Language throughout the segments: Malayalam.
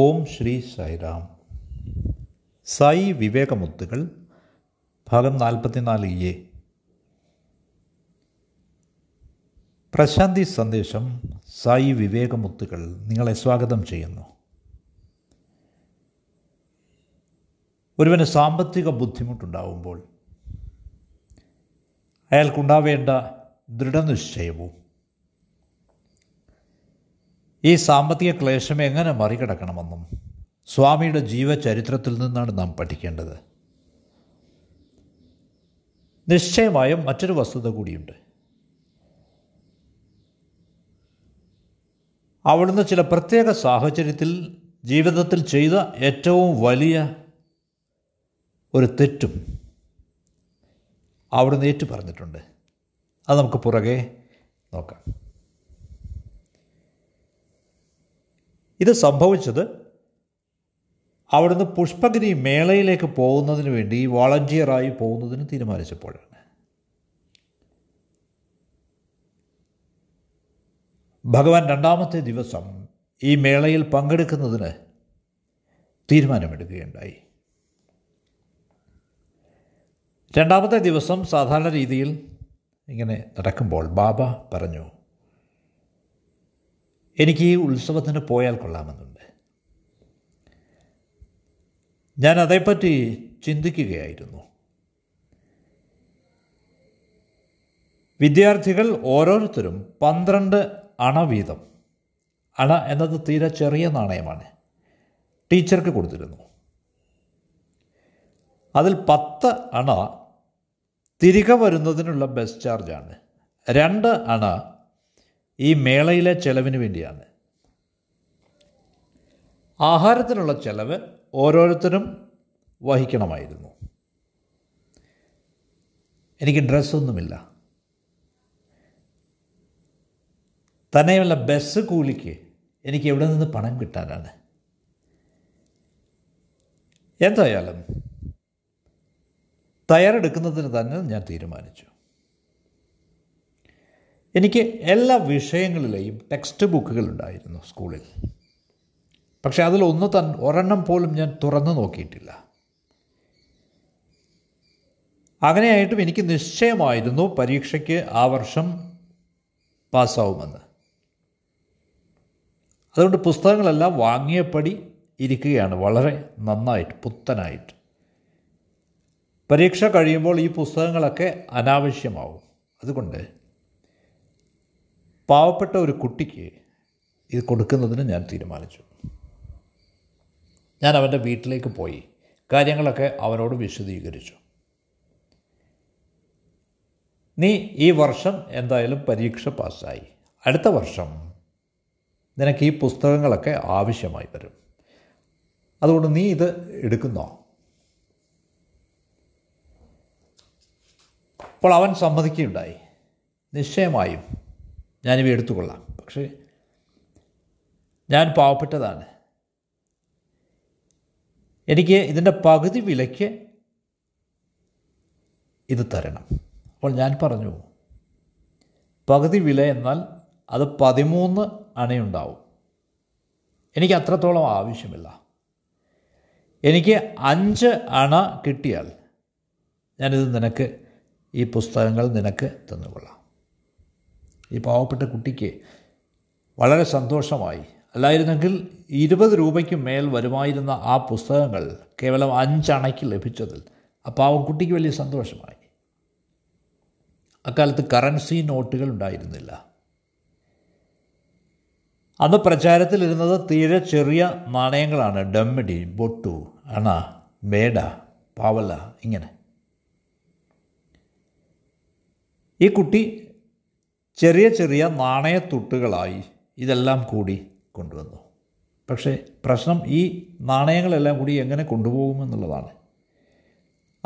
ഓം ശ്രീ സായിറാം. സായി വിവേകമുത്തുകൾ ഭാഗം 44A. പ്രശാന്തി സന്ദേശം. സായി വിവേകമുത്തുകൾ നിങ്ങളെ സ്വാഗതം ചെയ്യുന്നു. ഒരുവന് സാമ്പത്തിക ബുദ്ധിമുട്ടുണ്ടാവുമ്പോൾ അയാൾക്കുണ്ടാവേണ്ട ദൃഢനിശ്ചയവും ഈ സാമ്പത്തിക ക്ലേശം എങ്ങനെ മറികടക്കണമെന്നും സ്വാമിയുടെ ജീവചരിത്രത്തിൽ നിന്നാണ് നാം പഠിക്കേണ്ടത്. നിശ്ചയമായും മറ്റൊരു വസ്തുത കൂടിയുണ്ട്. അവിടുന്ന് ചില പ്രത്യേക സാഹചര്യത്തിൽ ജീവിതത്തിൽ ചെയ്ത ഏറ്റവും വലിയ ഒരു തെറ്റും അവിടുന്ന് ഏറ്റു പറഞ്ഞിട്ടുണ്ട്. അത് നമുക്ക് പുറകെ നോക്കാം. ഇത് സംഭവിച്ചത് അവിടുന്ന് പുഷ്പഗിരി മേളയിലേക്ക് പോകുന്നതിന് വേണ്ടി വോളണ്ടിയറായി പോകുന്നതിന് തീരുമാനിച്ചപ്പോഴാണ്. ഭഗവാൻ രണ്ടാമത്തെ ദിവസം ഈ മേളയിൽ പങ്കെടുക്കുന്നതിന് തീരുമാനമെടുക്കുകയുണ്ടായി. രണ്ടാമത്തെ ദിവസം സാധാരണ രീതിയിൽ ഇങ്ങനെ നടക്കുമ്പോൾ ബാബ പറഞ്ഞു, എനിക്ക് ഈ ഉത്സവത്തിന് പോയാൽ കൊള്ളാമെന്നുണ്ട്. ഞാൻ അതേപ്പറ്റി ചിന്തിക്കുകയായിരുന്നു. വിദ്യാർത്ഥികൾ ഓരോരുത്തരും 12 അണ വീതം, അണ എന്നത് തീരെ ചെറിയ നാണയമാണ്, ടീച്ചർക്ക് കൊടുത്തിരുന്നു. അതിൽ 10 അണ തിരികെ വരുന്നതിനുള്ള ബസ് ചാർജാണ്. 2 അണ ഈ മേളയിലെ ചെലവിന് വേണ്ടിയാണ്. ആഹാരത്തിനുള്ള ചെലവ് ഓരോരുത്തരും വഹിക്കണമായിരുന്നു. എനിക്ക് ഡ്രസ്സൊന്നുമില്ല. തന്നെയുമല്ല, ബസ് കൂലിക്ക് എനിക്ക് എവിടെ നിന്ന് പണം കിട്ടാനാണ്? എന്തായാലും തയ്യാറെടുക്കുന്നതിന് തന്നെ ഞാൻ തീരുമാനിച്ചു. എനിക്ക് എല്ലാ വിഷയങ്ങളിലെയും ടെക്സ്റ്റ് ബുക്കുകളുണ്ടായിരുന്നു സ്കൂളിൽ. പക്ഷെ അതിലൊന്ന് ഒരെണ്ണം പോലും ഞാൻ തുറന്നു നോക്കിയിട്ടില്ല. അങ്ങനെയായിട്ടും എനിക്ക് നിശ്ചയമായിരുന്നു പരീക്ഷയ്ക്ക് ആ വർഷം പാസ്സാവുമെന്ന്. അതുകൊണ്ട് പുസ്തകങ്ങളെല്ലാം വാങ്ങിയപടി ഇരിക്കുകയാണ്, വളരെ നന്നായിട്ട്, പുത്തനായിട്ട്. പരീക്ഷ കഴിയുമ്പോൾ ഈ പുസ്തകങ്ങളൊക്കെ അനാവശ്യമാവും. അതുകൊണ്ട് പാവപ്പെട്ട ഒരു കുട്ടിക്ക് ഇത് കൊടുക്കുന്നതിന് ഞാൻ തീരുമാനിച്ചു. ഞാൻ അവൻ്റെ വീട്ടിലേക്ക് പോയി കാര്യങ്ങളൊക്കെ അവനോട് വിശദീകരിച്ചു. നീ ഈ വർഷം എന്തായാലും പരീക്ഷ പാസ്സായി, അടുത്ത വർഷം നിനക്ക് ഈ പുസ്തകങ്ങളൊക്കെ ആവശ്യമായി വരും. അതുകൊണ്ട് നീ ഇത് എടുക്കുന്നോ? അപ്പോൾ അവൻ സമ്മതിക്കുകയുണ്ടായി. നിശ്ചയമായും ഞാനിവ എടുത്തുകൊള്ളാം. പക്ഷേ ഞാൻ പാവപ്പെട്ടതാണ്. എനിക്ക് ഇതിൻ്റെ പകുതി വിലയ്ക്ക് ഇത് തരണം. അപ്പോൾ ഞാൻ പറഞ്ഞു, പകുതി വില എന്നാൽ അത് 13 അണയുണ്ടാവും. എനിക്ക് അത്രത്തോളം ആവശ്യമില്ല. എനിക്ക് 5 അണ കിട്ടിയാൽ ഞാനിത് നിനക്ക്, ഈ പുസ്തകങ്ങൾ നിനക്ക് തന്നുകൊള്ളാം. ഈ പാവപ്പെട്ട കുട്ടിക്ക് വളരെ സന്തോഷമായി. അല്ലായിരുന്നെങ്കിൽ 20 രൂപയ്ക്ക് മേൽ വരുമായിരുന്ന ആ പുസ്തകങ്ങൾ കേവലം 5 അണയ്ക്ക് ലഭിച്ചതിൽ ആ പാവക്കുട്ടിക്ക് വലിയ സന്തോഷമായി. അക്കാലത്ത് കറൻസി നോട്ടുകൾ ഉണ്ടായിരുന്നില്ല. അന്ന് പ്രചാരത്തിലിരുന്നത് തീരെ ചെറിയ നാണയങ്ങളാണ്. ഡമ്മടി, ബൊട്ടു, അണ, മേട, പാവല, ഇങ്ങനെ. ഈ കുട്ടി ചെറിയ ചെറിയ നാണയത്തുട്ടുകളായി ഇതെല്ലാം കൂടി കൊണ്ടുവന്നു. പക്ഷേ പ്രശ്നം ഈ നാണയങ്ങളെല്ലാം കൂടി എങ്ങനെ കൊണ്ടുപോകുമെന്നുള്ളതാണ്.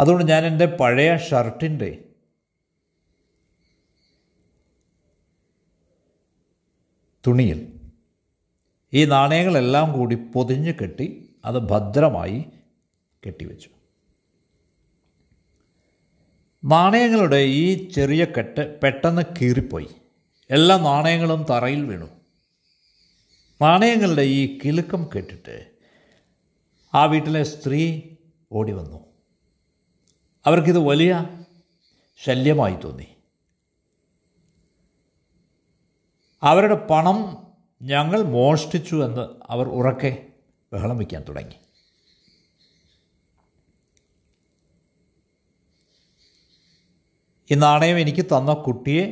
അതുകൊണ്ട് ഞാൻ എൻ്റെ പഴയ ഷർട്ടിൻ്റെ തുണിയിൽ ഈ നാണയങ്ങളെല്ലാം കൂടി പൊതിഞ്ഞ് കെട്ടി അത് ഭദ്രമായി കെട്ടിവെച്ചു. നാണയങ്ങളുടെ ഈ ചെറിയ കെട്ട് പെട്ടെന്ന് കീറിപ്പോയി. എല്ലാ നാണയങ്ങളും തറയിൽ വീണു. നാണയങ്ങളുടെ ഈ കിലുക്കം കേട്ടിട്ട് ആ വീട്ടിലെ സ്ത്രീ ഓടി വന്നു. അവർക്കിത് വലിയ ശല്യമായി തോന്നി. അവരുടെ പണം ഞങ്ങൾ മോഷ്ടിച്ചു എന്ന് അവർ ഉറക്കെ ബഹളം വയ്ക്കാൻ തുടങ്ങി. ഈ നാണയം എനിക്ക് തന്ന കുട്ടിയെ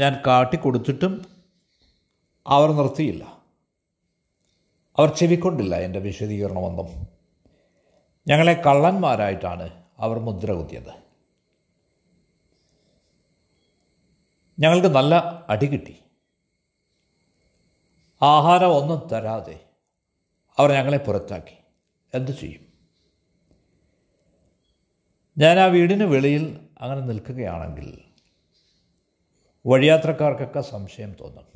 ഞാൻ കാട്ടിക്കൊടുത്തിട്ടും അവർ നിർത്തിയില്ല. അവർ ചെവിക്കൊണ്ടില്ല എൻ്റെ വിശദീകരണമൊന്നും. ഞങ്ങളെ കള്ളന്മാരായിട്ടാണ് അവർ മുദ്ര കുത്തിയത്. ഞങ്ങൾക്ക് നല്ല അടി കിട്ടി. ആഹാരം ഒന്നും തരാതെ അവർ ഞങ്ങളെ പുറത്താക്കി. എന്തു ചെയ്യും? ഞാൻ ആ വീടിന് വെളിയിൽ അങ്ങനെ നിൽക്കുകയാണെങ്കിൽ വഴിയാത്രക്കാർക്കൊക്കെ സംശയം തോന്നും.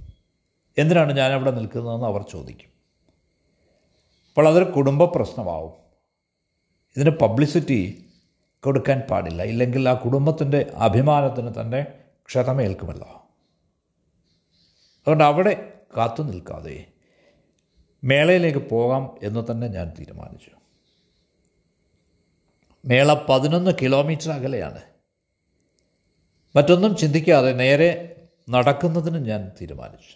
എന്തിനാണ് ഞാനവിടെ നിൽക്കുന്നതെന്ന് അവർ ചോദിക്കും. അപ്പോൾ അതൊരു കുടുംബ പ്രശ്നമാവും. ഇതിന് പബ്ലിസിറ്റി കൊടുക്കാൻ പാടില്ല, ഇല്ലെങ്കിൽ ആ കുടുംബത്തിൻ്റെ അഭിമാനത്തിന് തന്നെ ക്ഷതമേൽക്കുമല്ലോ. അതുകൊണ്ട് അവിടെ കാത്തു നിൽക്കാതെ മേളയിലേക്ക് പോകാം എന്ന് തന്നെ ഞാൻ തീരുമാനിച്ചു. മേള 11 കിലോമീറ്റർ അകലെയാണ്. മറ്റൊന്നും ചിന്തിക്കാതെ നേരെ നടക്കുന്നതിന് ഞാൻ തീരുമാനിച്ചു.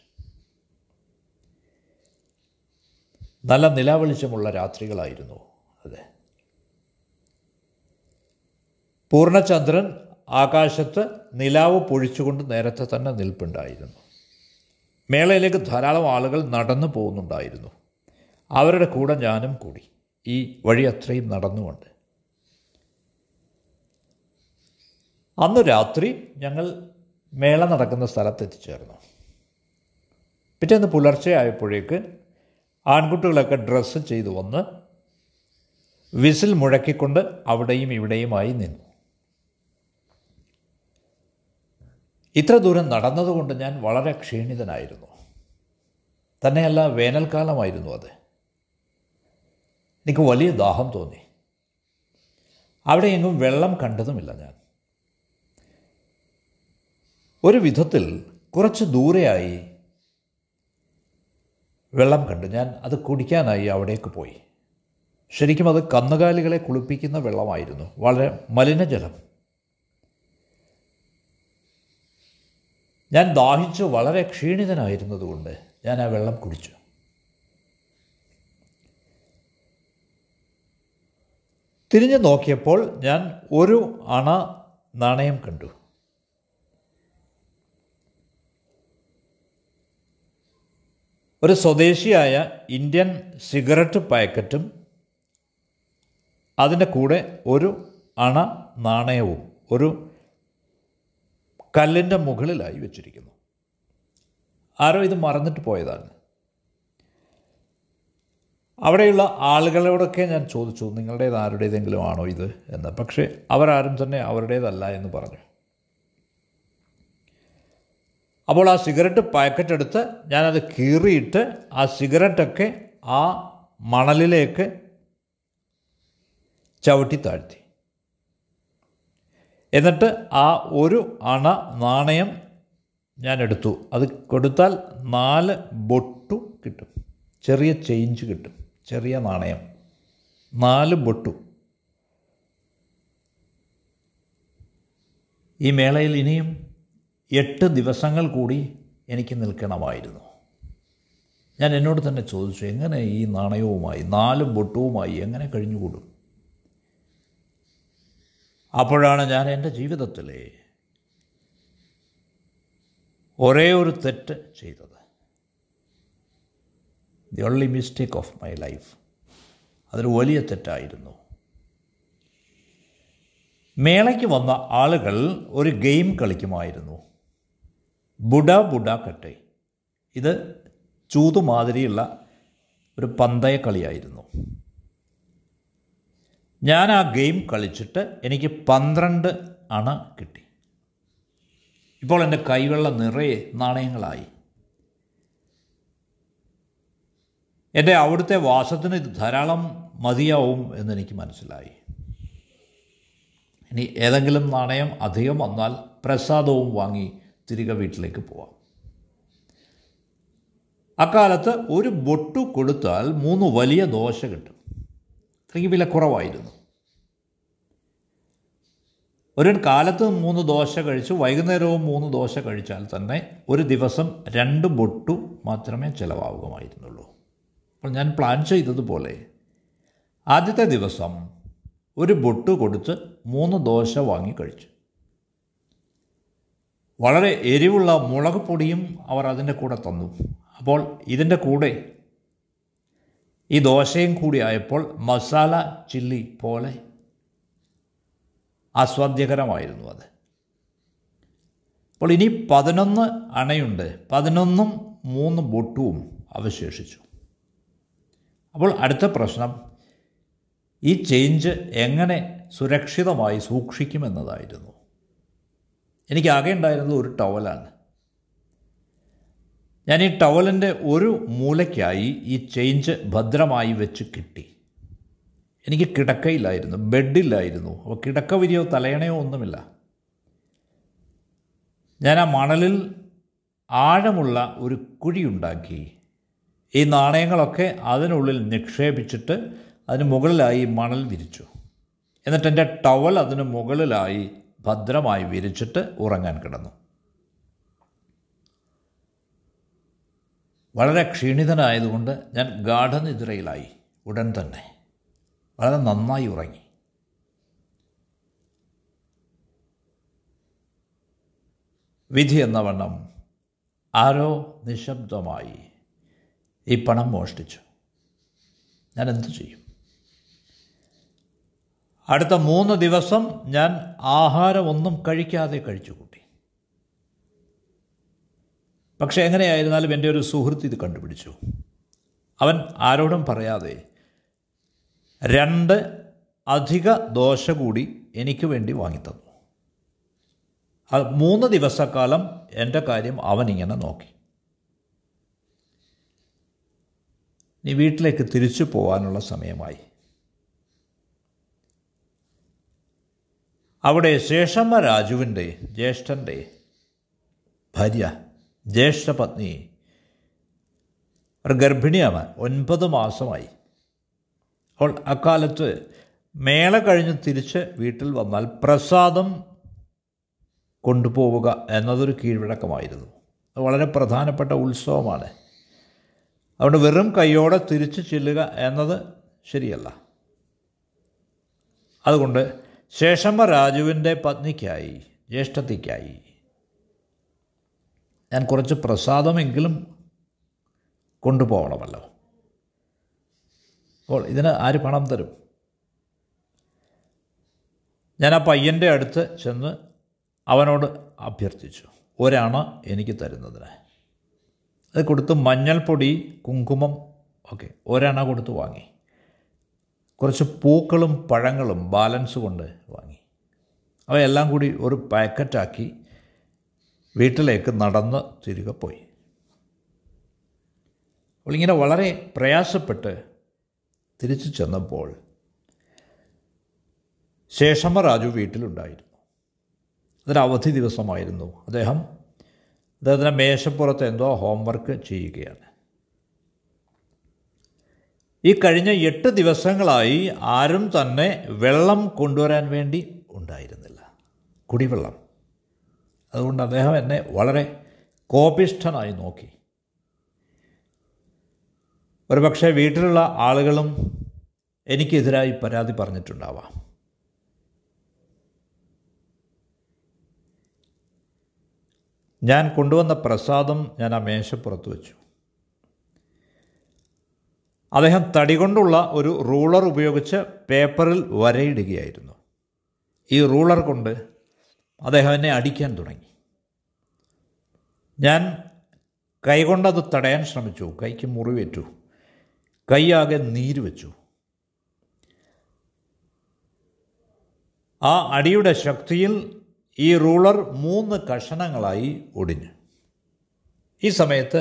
നല്ല നിലാവെളിച്ചമുള്ള രാത്രികളായിരുന്നു അത്. പൂർണ്ണചന്ദ്രൻ ആകാശത്ത് നിലാവ് പൊഴിച്ചുകൊണ്ട് നേരത്തെ തന്നെ നിൽപ്പുണ്ടായിരുന്നു. മേളയിലേക്ക് ധാരാളം ആളുകൾ നടന്നു പോകുന്നുണ്ടായിരുന്നു. അവരുടെ കൂടെ ഞാനും കൂടി ഈ വഴി അത്രയും നടന്നുകൊണ്ട്. അന്ന് രാത്രി ഞങ്ങൾ മേള നടക്കുന്ന സ്ഥലത്തെത്തിച്ചേർന്നു. പിറ്റേന്ന് പുലർച്ചെ ആയപ്പോഴേക്ക് ആൺകുട്ടികളൊക്കെ ഡ്രസ്സ് ചെയ്തു വന്ന് വിസിൽ മുഴക്കിക്കൊണ്ട് അവിടെയും ഇവിടെയുമായി നിന്നു. ഇത്ര ദൂരം നടന്നതുകൊണ്ട് ഞാൻ വളരെ ക്ഷീണിതനായിരുന്നു. തന്നെയല്ല, വേനൽക്കാലമായിരുന്നു അത്. എനിക്ക് വലിയ ദാഹം തോന്നി. അവിടെ എങ്ങും വെള്ളം കണ്ടതുമില്ല. ഞാൻ ഒരു വിധത്തിൽ കുറച്ച് ദൂരെയായി വെള്ളം കണ്ടു. ഞാൻ അത് കുടിക്കാനായി അവിടേക്ക് പോയി. ശരിക്കും അത് കന്നുകാലികളെ കുളിപ്പിക്കുന്ന വെള്ളമായിരുന്നു, വളരെ മലിനജലം. ഞാൻ ദാഹിച്ചു വളരെ ക്ഷീണിതനായിരുന്നതുകൊണ്ട് ഞാൻ ആ വെള്ളം കുടിച്ചു. തിരിഞ്ഞു നോക്കിയപ്പോൾ ഞാൻ ഒരു അണ നാണയം കണ്ടു. ഒരു സ്വദേശിയായ ഇന്ത്യൻ സിഗരറ്റ് പാക്കറ്റും അതിൻ്റെ കൂടെ ഒരു അണ നാണയവും ഒരു കല്ലിൻ്റെ മുകളിലായി വെച്ചിരിക്കുന്നു. ആരോ ഇത് മറന്നിട്ട് പോയതാണ്. അവിടെയുള്ള ആളുകളോടൊക്കെ ഞാൻ ചോദിച്ചു, നിങ്ങളുടേത് ആരുടേതെങ്കിലും ആണോ ഇത് എന്ന്. പക്ഷേ അവരാരും തന്നെ അവരുടേതല്ല എന്ന് പറഞ്ഞു. അപ്പോൾ ആ സിഗരറ്റ് പാക്കറ്റ് എടുത്ത് ഞാനത് കീറിയിട്ട് ആ സിഗരറ്റൊക്കെ ആ മണലിലേക്ക് ചവിട്ടി താഴ്ത്തി. എന്നിട്ട് ആ ഒരു അണ നാണയം ഞാൻ എടുത്തു. അത് കൊടുത്താൽ 4 ബൊട്ടു കിട്ടും, ചെറിയ ചേഞ്ച് കിട്ടും, ചെറിയ നാണയം 4 ബൊട്ടു. ഈ മേളയിൽ ഇനിയും 8 ദിവസങ്ങൾ കൂടി എനിക്ക് നിൽക്കണമായിരുന്നു. ഞാൻ എന്നോട് തന്നെ ചോദിച്ചു, എങ്ങനെ ഈ നാണയവുമായി 4 ബൊട്ടുവുമായി എങ്ങനെ കഴിഞ്ഞുകൂടും? അപ്പോഴാണ് ഞാൻ എൻ്റെ ജീവിതത്തിലെ ഒരേ ഒരു തെറ്റ് ചെയ്തത്, the only mistake of my life. അതൊരു വലിയ തെറ്റായിരുന്നു. മേളയ്ക്ക് വന്ന ആളുകൾ ഒരു ഗെയിം കളിക്കുമായിരുന്നു, ബുഡ ബുഡ കട്ടെ. ഇത് ചൂതുമാതിരിയുള്ള ഒരു പന്തയ കളിയായിരുന്നു. ഞാൻ ആ ഗെയിം കളിച്ചിട്ട് എനിക്ക് 12 അണ കിട്ടി. ഇപ്പോൾ എൻ്റെ കൈവെള്ള നിറയെ നാണയങ്ങളായി. എൻ്റെ അവിടുത്തെ വാസത്തിന് ഇത് ധാരാളം മതിയാവും എന്നെനിക്ക് മനസ്സിലായി. ഇനി ഏതെങ്കിലും നാണയം അധികം വന്നാൽ പ്രസാദവും വാങ്ങി തിരികെ വീട്ടിലേക്ക് പോവാം. അക്കാലത്ത് 1 ബൊട്ടു കൊടുത്താൽ 3 വലിയ ദോശ കിട്ടും. സ്ത്രീക്ക് വില കുറവായിരുന്നു. ഒരു കാലത്ത് 3 ദോശ കഴിച്ച് വൈകുന്നേരവും 3 ദോശ കഴിച്ചാൽ തന്നെ ഒരു ദിവസം 2 ബൊട്ടു മാത്രമേ ചിലവാകുമായിരുന്നുള്ളൂ. അപ്പോൾ ഞാൻ പ്ലാൻ ചെയ്തതുപോലെ ആദ്യത്തെ ദിവസം 1 ബൊട്ടു കൊടുത്ത് 3 ദോശ വാങ്ങി കഴിച്ചു. വളരെ എരിവുള്ള മുളക് പൊടിയും അവർ അതിൻ്റെ കൂടെ തന്നു. അപ്പോൾ ഇതിൻ്റെ കൂടെ ഈ ദോശയും കൂടി ആയപ്പോൾ മസാല ചില്ലി പോലെ ആസ്വാദ്യകരമായിരുന്നു അത്. അപ്പോൾ ഇനി 11 അണയുണ്ട്. 11ഉം 3 ബൊട്ടുവും അവശേഷിച്ചു. അപ്പോൾ അടുത്ത പ്രശ്നം ഈ ചേഞ്ച് എങ്ങനെ സുരക്ഷിതമായി സൂക്ഷിക്കുമെന്നതായിരുന്നു. എനിക്കാകെ ഉണ്ടായിരുന്നത് ഒരു ടവലാണ്. ഞാൻ ഈ ടവലിൻ്റെ ഒരു മൂലയ്ക്കായി ഈ ചേഞ്ച് ഭദ്രമായി വെച്ച് കിട്ടി. എനിക്ക് കിടക്കയിലായിരുന്നു, ബെഡിലായിരുന്നു. അപ്പോൾ കിടക്ക വിരിയോ തലയണയോ ഒന്നുമില്ല. ഞാൻ ആ മണലിൽ ആഴമുള്ള ഒരു കുഴിയുണ്ടാക്കി. ഈ നാണയങ്ങളൊക്കെ അതിനുള്ളിൽ നിക്ഷേപിച്ചിട്ട് അതിന് മുകളിലായി മണൽ വിരിച്ചു. എന്നിട്ട് എൻ്റെ ടവൽ അതിന് മുകളിലായി ഭദ്രമായി വിരിച്ചിട്ട് ഉറങ്ങാൻ കിടന്നു. വളരെ ക്ഷീണിതനായതുകൊണ്ട് ഞാൻ ഗാഠനിദ്രയിലായി ഉടൻ തന്നെ. വളരെ നന്നായി ഉറങ്ങി. വിധി എന്ന വണ്ണം ആരോ നിശബ്ദമായി ഈ പണം മോഷ്ടിച്ചു. ഞാൻ എന്തു ചെയ്യും? അടുത്ത 3 ദിവസം ഞാൻ ആഹാരമൊന്നും കഴിക്കാതെ കഴിച്ചു കൂട്ടി. പക്ഷെ എങ്ങനെയായിരുന്നാലും എൻ്റെ ഒരു സുഹൃത്ത് ഇത് കണ്ടുപിടിച്ചു. അവൻ ആരോടും പറയാതെ 2 അധിക ദോശ കൂടി എനിക്ക് വേണ്ടി വാങ്ങിത്തന്നു. 3 ദിവസക്കാലം എൻ്റെ കാര്യം അവനിങ്ങനെ നോക്കി. നീ വീട്ടിലേക്ക് തിരിച്ചു പോകാനുള്ള സമയമായി. അവിടെ ശേഷമ്മ രാജുവിൻ്റെ ജ്യേഷ്ഠൻ്റെ ഭാര്യ, ജ്യേഷ്ഠപത്നി, ഒരു ഗർഭിണിയാണ്. 9 മാസമായി. അപ്പോൾ അക്കാലത്ത് മേള കഴിഞ്ഞ് തിരിച്ച് വീട്ടിൽ വന്നാൽ പ്രസാദം കൊണ്ടുപോവുക എന്നതൊരു കീഴ്വഴക്കമായിരുന്നു. അത് വളരെ പ്രധാനപ്പെട്ട ഉത്സവമാണ്. അതുകൊണ്ട് വെറും കൈയോടെ തിരിച്ചു ചെല്ലുക എന്നത് ശരിയല്ല. അതുകൊണ്ട് ശേഷമ്മ രാജുവിൻ്റെ പത്നിക്കായി, ജ്യേഷ്ഠത്തിക്കായി ഞാൻ കുറച്ച് പ്രസാദമെങ്കിലും കൊണ്ടുപോകണമല്ലോ. അപ്പോൾ ഇതിന് ആര് പണം തരും? ഞാൻ ആ പയ്യൻ്റെ അടുത്ത് ചെന്ന് അവനോട് അഭ്യർത്ഥിച്ചു, ഒരാണ് എനിക്ക് തരുന്നതിന്. അത് കൊടുത്ത് മഞ്ഞൾപ്പൊടി, കുങ്കുമം ഒക്കെ ഒരണ കൊടുത്ത് വാങ്ങി. കുറച്ച് പൂക്കളും പഴങ്ങളും ബാലൻസ് കൊണ്ട് വാങ്ങി. അവയെല്ലാം കൂടി ഒരു പാക്കറ്റാക്കി വീട്ടിലേക്ക് നടന്ന് തിരികെ പോയി. അപ്പോൾ ഇങ്ങനെ വളരെ പ്രയാസപ്പെട്ട് തിരിച്ചു ചെന്നപ്പോൾ ശേഷമ്മ രാജു വീട്ടിലുണ്ടായിരുന്നു. അതൊരവധി ദിവസമായിരുന്നു. അദ്ദേഹത്തിൻ്റെ മേശപ്പുറത്ത് എന്തോ ഹോംവർക്ക് ചെയ്യുകയാണ്. ഈ കഴിഞ്ഞ 8 ദിവസങ്ങളായി ആരും തന്നെ വെള്ളം കൊണ്ടുവരാൻ വേണ്ടി ഉണ്ടായിരുന്നില്ല, കുടിവെള്ളം. അതുകൊണ്ട് അദ്ദേഹം എന്നെ വളരെ കോപിഷ്ഠനായി നോക്കി. ഒരുപക്ഷെ വീട്ടിലുള്ള ആളുകളും എനിക്കെതിരായി പരാതി പറഞ്ഞിട്ടുണ്ടാവാം. ഞാൻ കൊണ്ടുവന്ന പ്രസാദം ഞാൻ ആ മേശപ്പുറത്ത് വെച്ചു. അദ്ദേഹം തടി കൊണ്ടുള്ള ഒരു റൂളർ ഉപയോഗിച്ച് പേപ്പറിൽ വരയിടുകയായിരുന്നു. ഈ റൂളർ കൊണ്ട് അദ്ദേഹം എന്നെ അടിക്കാൻ തുടങ്ങി. ഞാൻ കൈകൊണ്ടത് തടയാൻ ശ്രമിച്ചു. കൈക്ക് മുറിവേറ്റു, കൈയാകെ നീര് വെച്ചു. ആ അടിയുടെ ശക്തിയിൽ ഈ റൂളർ 3 കഷണങ്ങളായി ഒടിഞ്ഞു. ഈ സമയത്ത്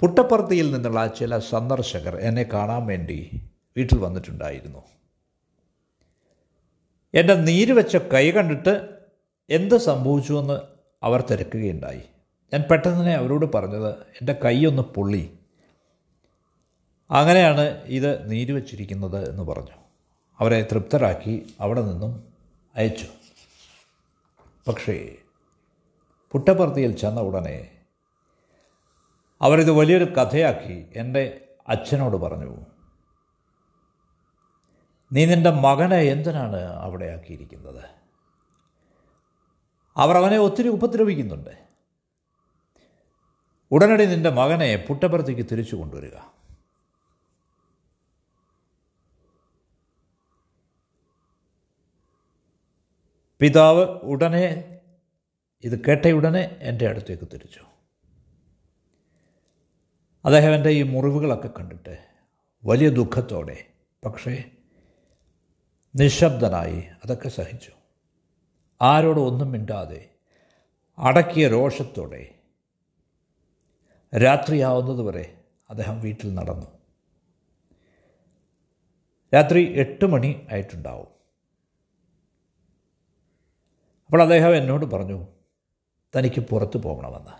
പുട്ടപ്പർത്തിയിൽ നിന്നുള്ള ചില സന്ദർശകർ എന്നെ കാണാൻ വേണ്ടി വീട്ടിൽ വന്നിട്ടുണ്ടായിരുന്നു. എൻ്റെ നീര് വെച്ച കൈ കണ്ടിട്ട് എന്ത് സംഭവിച്ചുവെന്ന് അവർ തിരക്കുകയുണ്ടായി. ഞാൻ പെട്ടെന്ന് തന്നെ അവരോട് പറഞ്ഞത് എൻ്റെ കൈയൊന്ന് പൊള്ളി, അങ്ങനെയാണ് ഇത് നീരുവച്ചിരിക്കുന്നത് എന്ന് പറഞ്ഞു. അവരെ തൃപ്തരാക്കി അവിടെ നിന്നും അയച്ചു. പക്ഷേ പുട്ടപ്പർത്തിയിൽ ചെന്ന ഉടനെ അവരിത് വലിയൊരു കഥയാക്കി എൻ്റെ അച്ഛനോട് പറഞ്ഞു, നീ നിൻ്റെ മകനെ എന്തിനാണ് അവിടെ ആക്കിയിരിക്കുന്നത്? അവർ അവനെ ഒത്തിരി ഉപദ്രവിക്കുന്നുണ്ട്. ഉടനടി നിൻ്റെ മകനെ പുട്ടപ്പർത്തിക്ക് തിരിച്ചു കൊണ്ടുവരിക. പിതാവ് ഉടനെ ഇത് കേട്ടയുടനെ എൻ്റെ അടുത്തേക്ക് തിരിച്ചു. അദ്ദേഹം എൻ്റെ ഈ മുറിവുകളൊക്കെ കണ്ടിട്ട് വലിയ ദുഃഖത്തോടെ പക്ഷേ നിശബ്ദനായി അതൊക്കെ സഹിച്ചു. ആരോടും ഒന്നും മിണ്ടാതെ അടക്കിയ രോഷത്തോടെ രാത്രിയാവുന്നതുവരെ അദ്ദേഹം വീട്ടിൽ നടന്നു. രാത്രി 8 മണി ആയിട്ടുണ്ടാവും. അപ്പോൾ അദ്ദേഹം എന്നോട് പറഞ്ഞു തനിക്ക് പുറത്ത് പോകണമെന്ന്.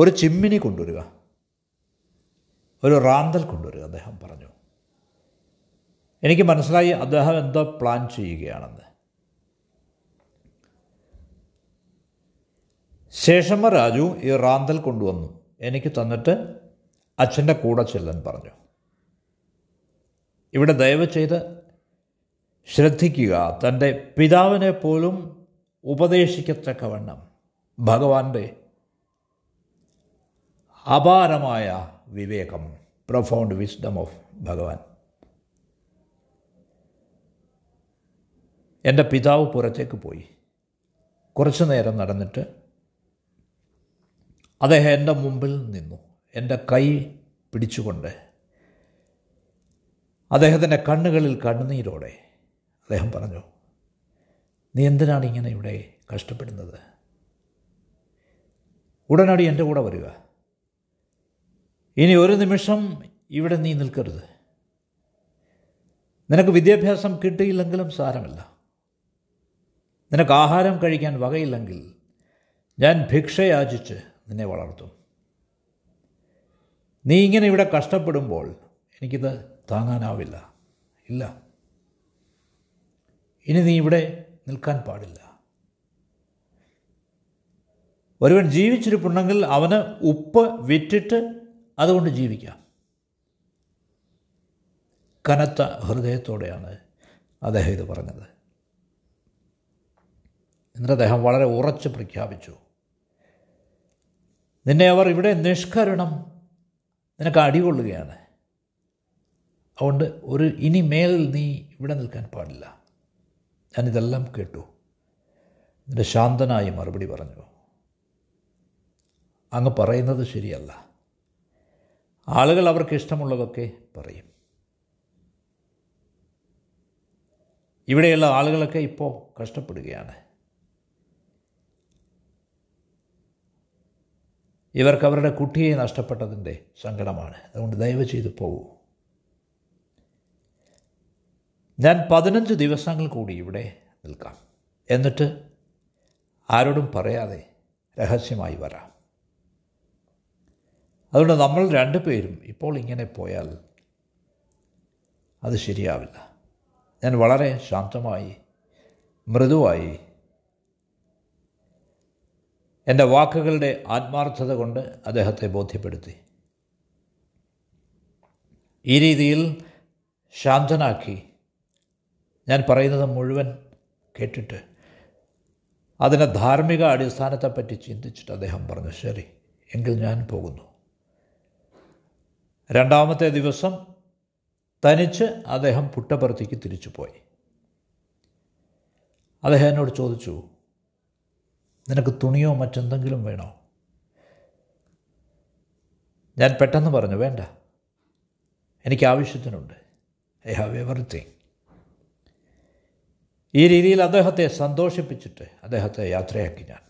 ഒരു ചിമ്മിനി കൊണ്ടുവരിക, ഒരു റാന്തൽ കൊണ്ടുവരിക അദ്ദേഹം പറഞ്ഞു. എനിക്ക് മനസ്സിലായി അദ്ദേഹം എന്തോ പ്ലാൻ ചെയ്യുകയാണെന്ന്. ശേഷമ്മ രാജു ഈ റാന്തൽ കൊണ്ടുവന്നു എനിക്ക് തന്നിട്ട് അച്ഛൻ്റെ കൂടെ ചെല്ലാൻ പറഞ്ഞു. ഇവിടെ ദയവ് ചെയ്ത് ശ്രദ്ധിക്കുക, തൻ്റെ പിതാവിനെ പോലും ഉപദേശിക്കത്തക്കവണ്ണം ഭഗവാന്റെ അപാരമായ വിവേകം, പ്രൊഫൗണ്ട് വിസ്ഡം ഓഫ് ഭഗവാൻ. എൻ്റെ പിതാവ് പുറത്തേക്ക് പോയി. കുറച്ചു നേരം നടന്നിട്ട് അദ്ദേഹം എൻ്റെ മുമ്പിൽ നിന്നു. എൻ്റെ കൈ പിടിച്ചുകൊണ്ട് അദ്ദേഹത്തിൻ്റെ കണ്ണുകളിൽ കണ്ണുനീരോടെ അദ്ദേഹം പറഞ്ഞു, നീ എന്തിനാണ് ഇങ്ങനെ ഇവിടെ കഷ്ടപ്പെടുന്നത്? ഉടനടി എൻ്റെ കൂടെ വരിക. ഇനി ഒരു നിമിഷം ഇവിടെ നീ നിൽക്കരുത്. നിനക്ക് വിദ്യാഭ്യാസം കിട്ടിയില്ലെങ്കിലും സാരമില്ല. നിനക്ക് ആഹാരം കഴിക്കാൻ വകയില്ലെങ്കിൽ ഞാൻ ഭിക്ഷയാചിച്ച് നിന്നെ വളർത്തും. നീ ഇങ്ങനെ ഇവിടെ കഷ്ടപ്പെടുമ്പോൾ എനിക്കിത് താങ്ങാനാവില്ല. ഇല്ല, ഇനി നീ ഇവിടെ നിൽക്കാൻ പാടില്ല. ഒരുവൻ ജീവിച്ചിരിപ്പുണ്ടെങ്കിൽ അവന് ഉപ്പ് വിറ്റിട്ട് അതുകൊണ്ട് ജീവിക്കാം. കനത്ത ഹൃദയത്തോടെയാണ് അദ്ദേഹം ഇത് പറഞ്ഞത്. എന്നിട്ട് അദ്ദേഹം വളരെ ഉറച്ചു പ്രഖ്യാപിച്ചു, നിന്നെ അവർ ഇവിടെ നിഷ്കരണം നിനക്ക് അടികൊള്ളുകയാണ്. അതുകൊണ്ട് ഇനി മേൽ നീ ഇവിടെ നിൽക്കാൻ പാടില്ല. ഞാനിതെല്ലാം കേട്ടു. എൻ്റെ ശാന്തനായി മറുപടി പറഞ്ഞു, അങ്ങ് പറയുന്നത് ശരിയല്ല. ആളുകൾ അവർക്ക് ഇഷ്ടമുള്ളതൊക്കെ പറയും. ഇവിടെയുള്ള ആളുകളൊക്കെ ഇപ്പോൾ കഷ്ടപ്പെടുകയാണ്. ഇവർക്ക് അവരുടെ കുട്ടിയെ നഷ്ടപ്പെട്ടതിൻ്റെ സങ്കടമാണ്. അതുകൊണ്ട് ദയവ് ചെയ്ത് പോകൂ. ഞാൻ 15 ദിവസങ്ങൾ കൂടി ഇവിടെ നിൽക്കാം. എന്നിട്ട് ആരോടും പറയാതെ രഹസ്യമായി വരാം. അതുകൊണ്ട് നമ്മൾ 2 പേരും ഇപ്പോൾ ഇങ്ങനെ പോയാൽ അത് ശരിയാവില്ല. ഞാൻ വളരെ ശാന്തമായി മൃദുവായി എൻ്റെ വാക്കുകളുടെ ആത്മാർത്ഥത കൊണ്ട് അദ്ദേഹത്തെ ബോധ്യപ്പെടുത്തി. ഈ രീതിയിൽ ശാന്തനാക്കി ഞാൻ പറയുന്നത് മുഴുവൻ കേട്ടിട്ട് അതിൻ്റെ ധാർമ്മിക അടിസ്ഥാനത്തെപ്പറ്റി ചിന്തിച്ചിട്ട് അദ്ദേഹം പറഞ്ഞു, ശരി എങ്കിൽ ഞാൻ പോകുന്നു. 2-മത്തെ ദിവസം തനിച്ച് അദ്ദേഹം പുട്ടപ്പർത്തിക്ക് തിരിച്ചു പോയി. അദ്ദേഹം എന്നോട് ചോദിച്ചു, നിനക്ക് തുണിയോ മറ്റെന്തെങ്കിലും വേണോ? ഞാൻ പെട്ടെന്ന് പറഞ്ഞു, വേണ്ട, എനിക്ക് ആവശ്യത്തിനുണ്ട്. I have everything. ഈ രീതിയിൽ അദ്ദേഹത്തെ സന്തോഷിപ്പിച്ചിട്ട് അദ്ദേഹത്തെ യാത്രയാക്കി. ഞാൻ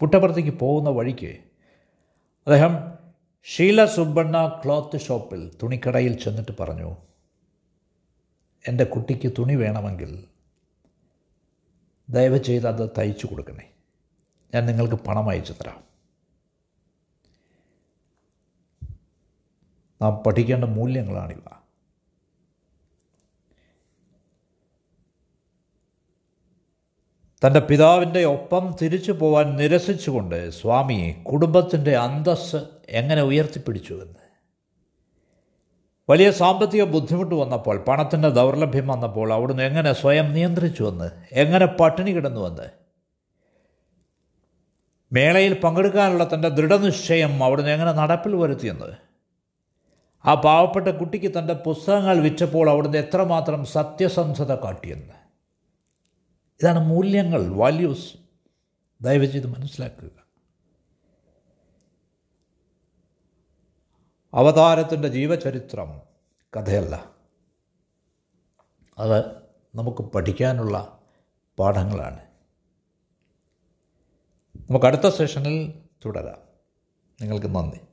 പുട്ടപ്പർത്തിക്ക് പോകുന്ന വഴിക്ക് അദ്ദേഹം ഷീല സുബണ്ണ ക്ലോത്ത് ഷോപ്പിൽ തുണിക്കടയിൽ ചെന്നിട്ട് പറഞ്ഞു, എൻ്റെ കുട്ടിക്ക് തുണി വേണമെങ്കിൽ ദയവ് ചെയ്ത് അത് തയ്ച്ചു കൊടുക്കണേ. ഞാൻ നിങ്ങൾക്ക് പണം അയച്ചു തരാം. നാം പഠിക്കേണ്ട മൂല്യങ്ങളാണിവ. തൻ്റെ പിതാവിൻ്റെ ഒപ്പം തിരിച്ചു പോവാൻ നിരസിച്ചുകൊണ്ട് സ്വാമി കുടുംബത്തിൻ്റെ അന്തസ്സ് എങ്ങനെ ഉയർത്തിപ്പിടിച്ചുവെന്ന്. വലിയ സാമ്പത്തിക ബുദ്ധിമുട്ട് വന്നപ്പോൾ, പണത്തിൻ്റെ ദൗർലഭ്യം വന്നപ്പോൾ അവിടുന്ന് എങ്ങനെ സ്വയം നിയന്ത്രിച്ചുവെന്ന്, എങ്ങനെ പട്ടിണി കിടന്നുവെന്ന്, മേളയിൽ പങ്കെടുക്കാനുള്ള തൻ്റെ ദൃഢനിശ്ചയം അവിടുന്ന് എങ്ങനെ നടപ്പിൽ വരുത്തിയെന്ന്, ആ പാവപ്പെട്ട കുട്ടിക്ക് തൻ്റെ പുസ്തകങ്ങൾ വിറ്റപ്പോൾ അവിടുന്ന് എത്രമാത്രം സത്യസന്ധത കാട്ടിയെന്ന്. ഇതാണ് മൂല്യങ്ങൾ, വാല്യൂസ്. ദയവ് ചെയ്ത് മനസ്സിലാക്കുക. അവതാരത്തിൻ്റെ ജീവചരിത്രം കഥയല്ല, അത് നമുക്ക് പഠിക്കാനുള്ള പാഠങ്ങളാണ്. നമുക്കടുത്ത സെഷനിൽ തുടരാം. നിങ്ങൾക്ക് നന്ദി.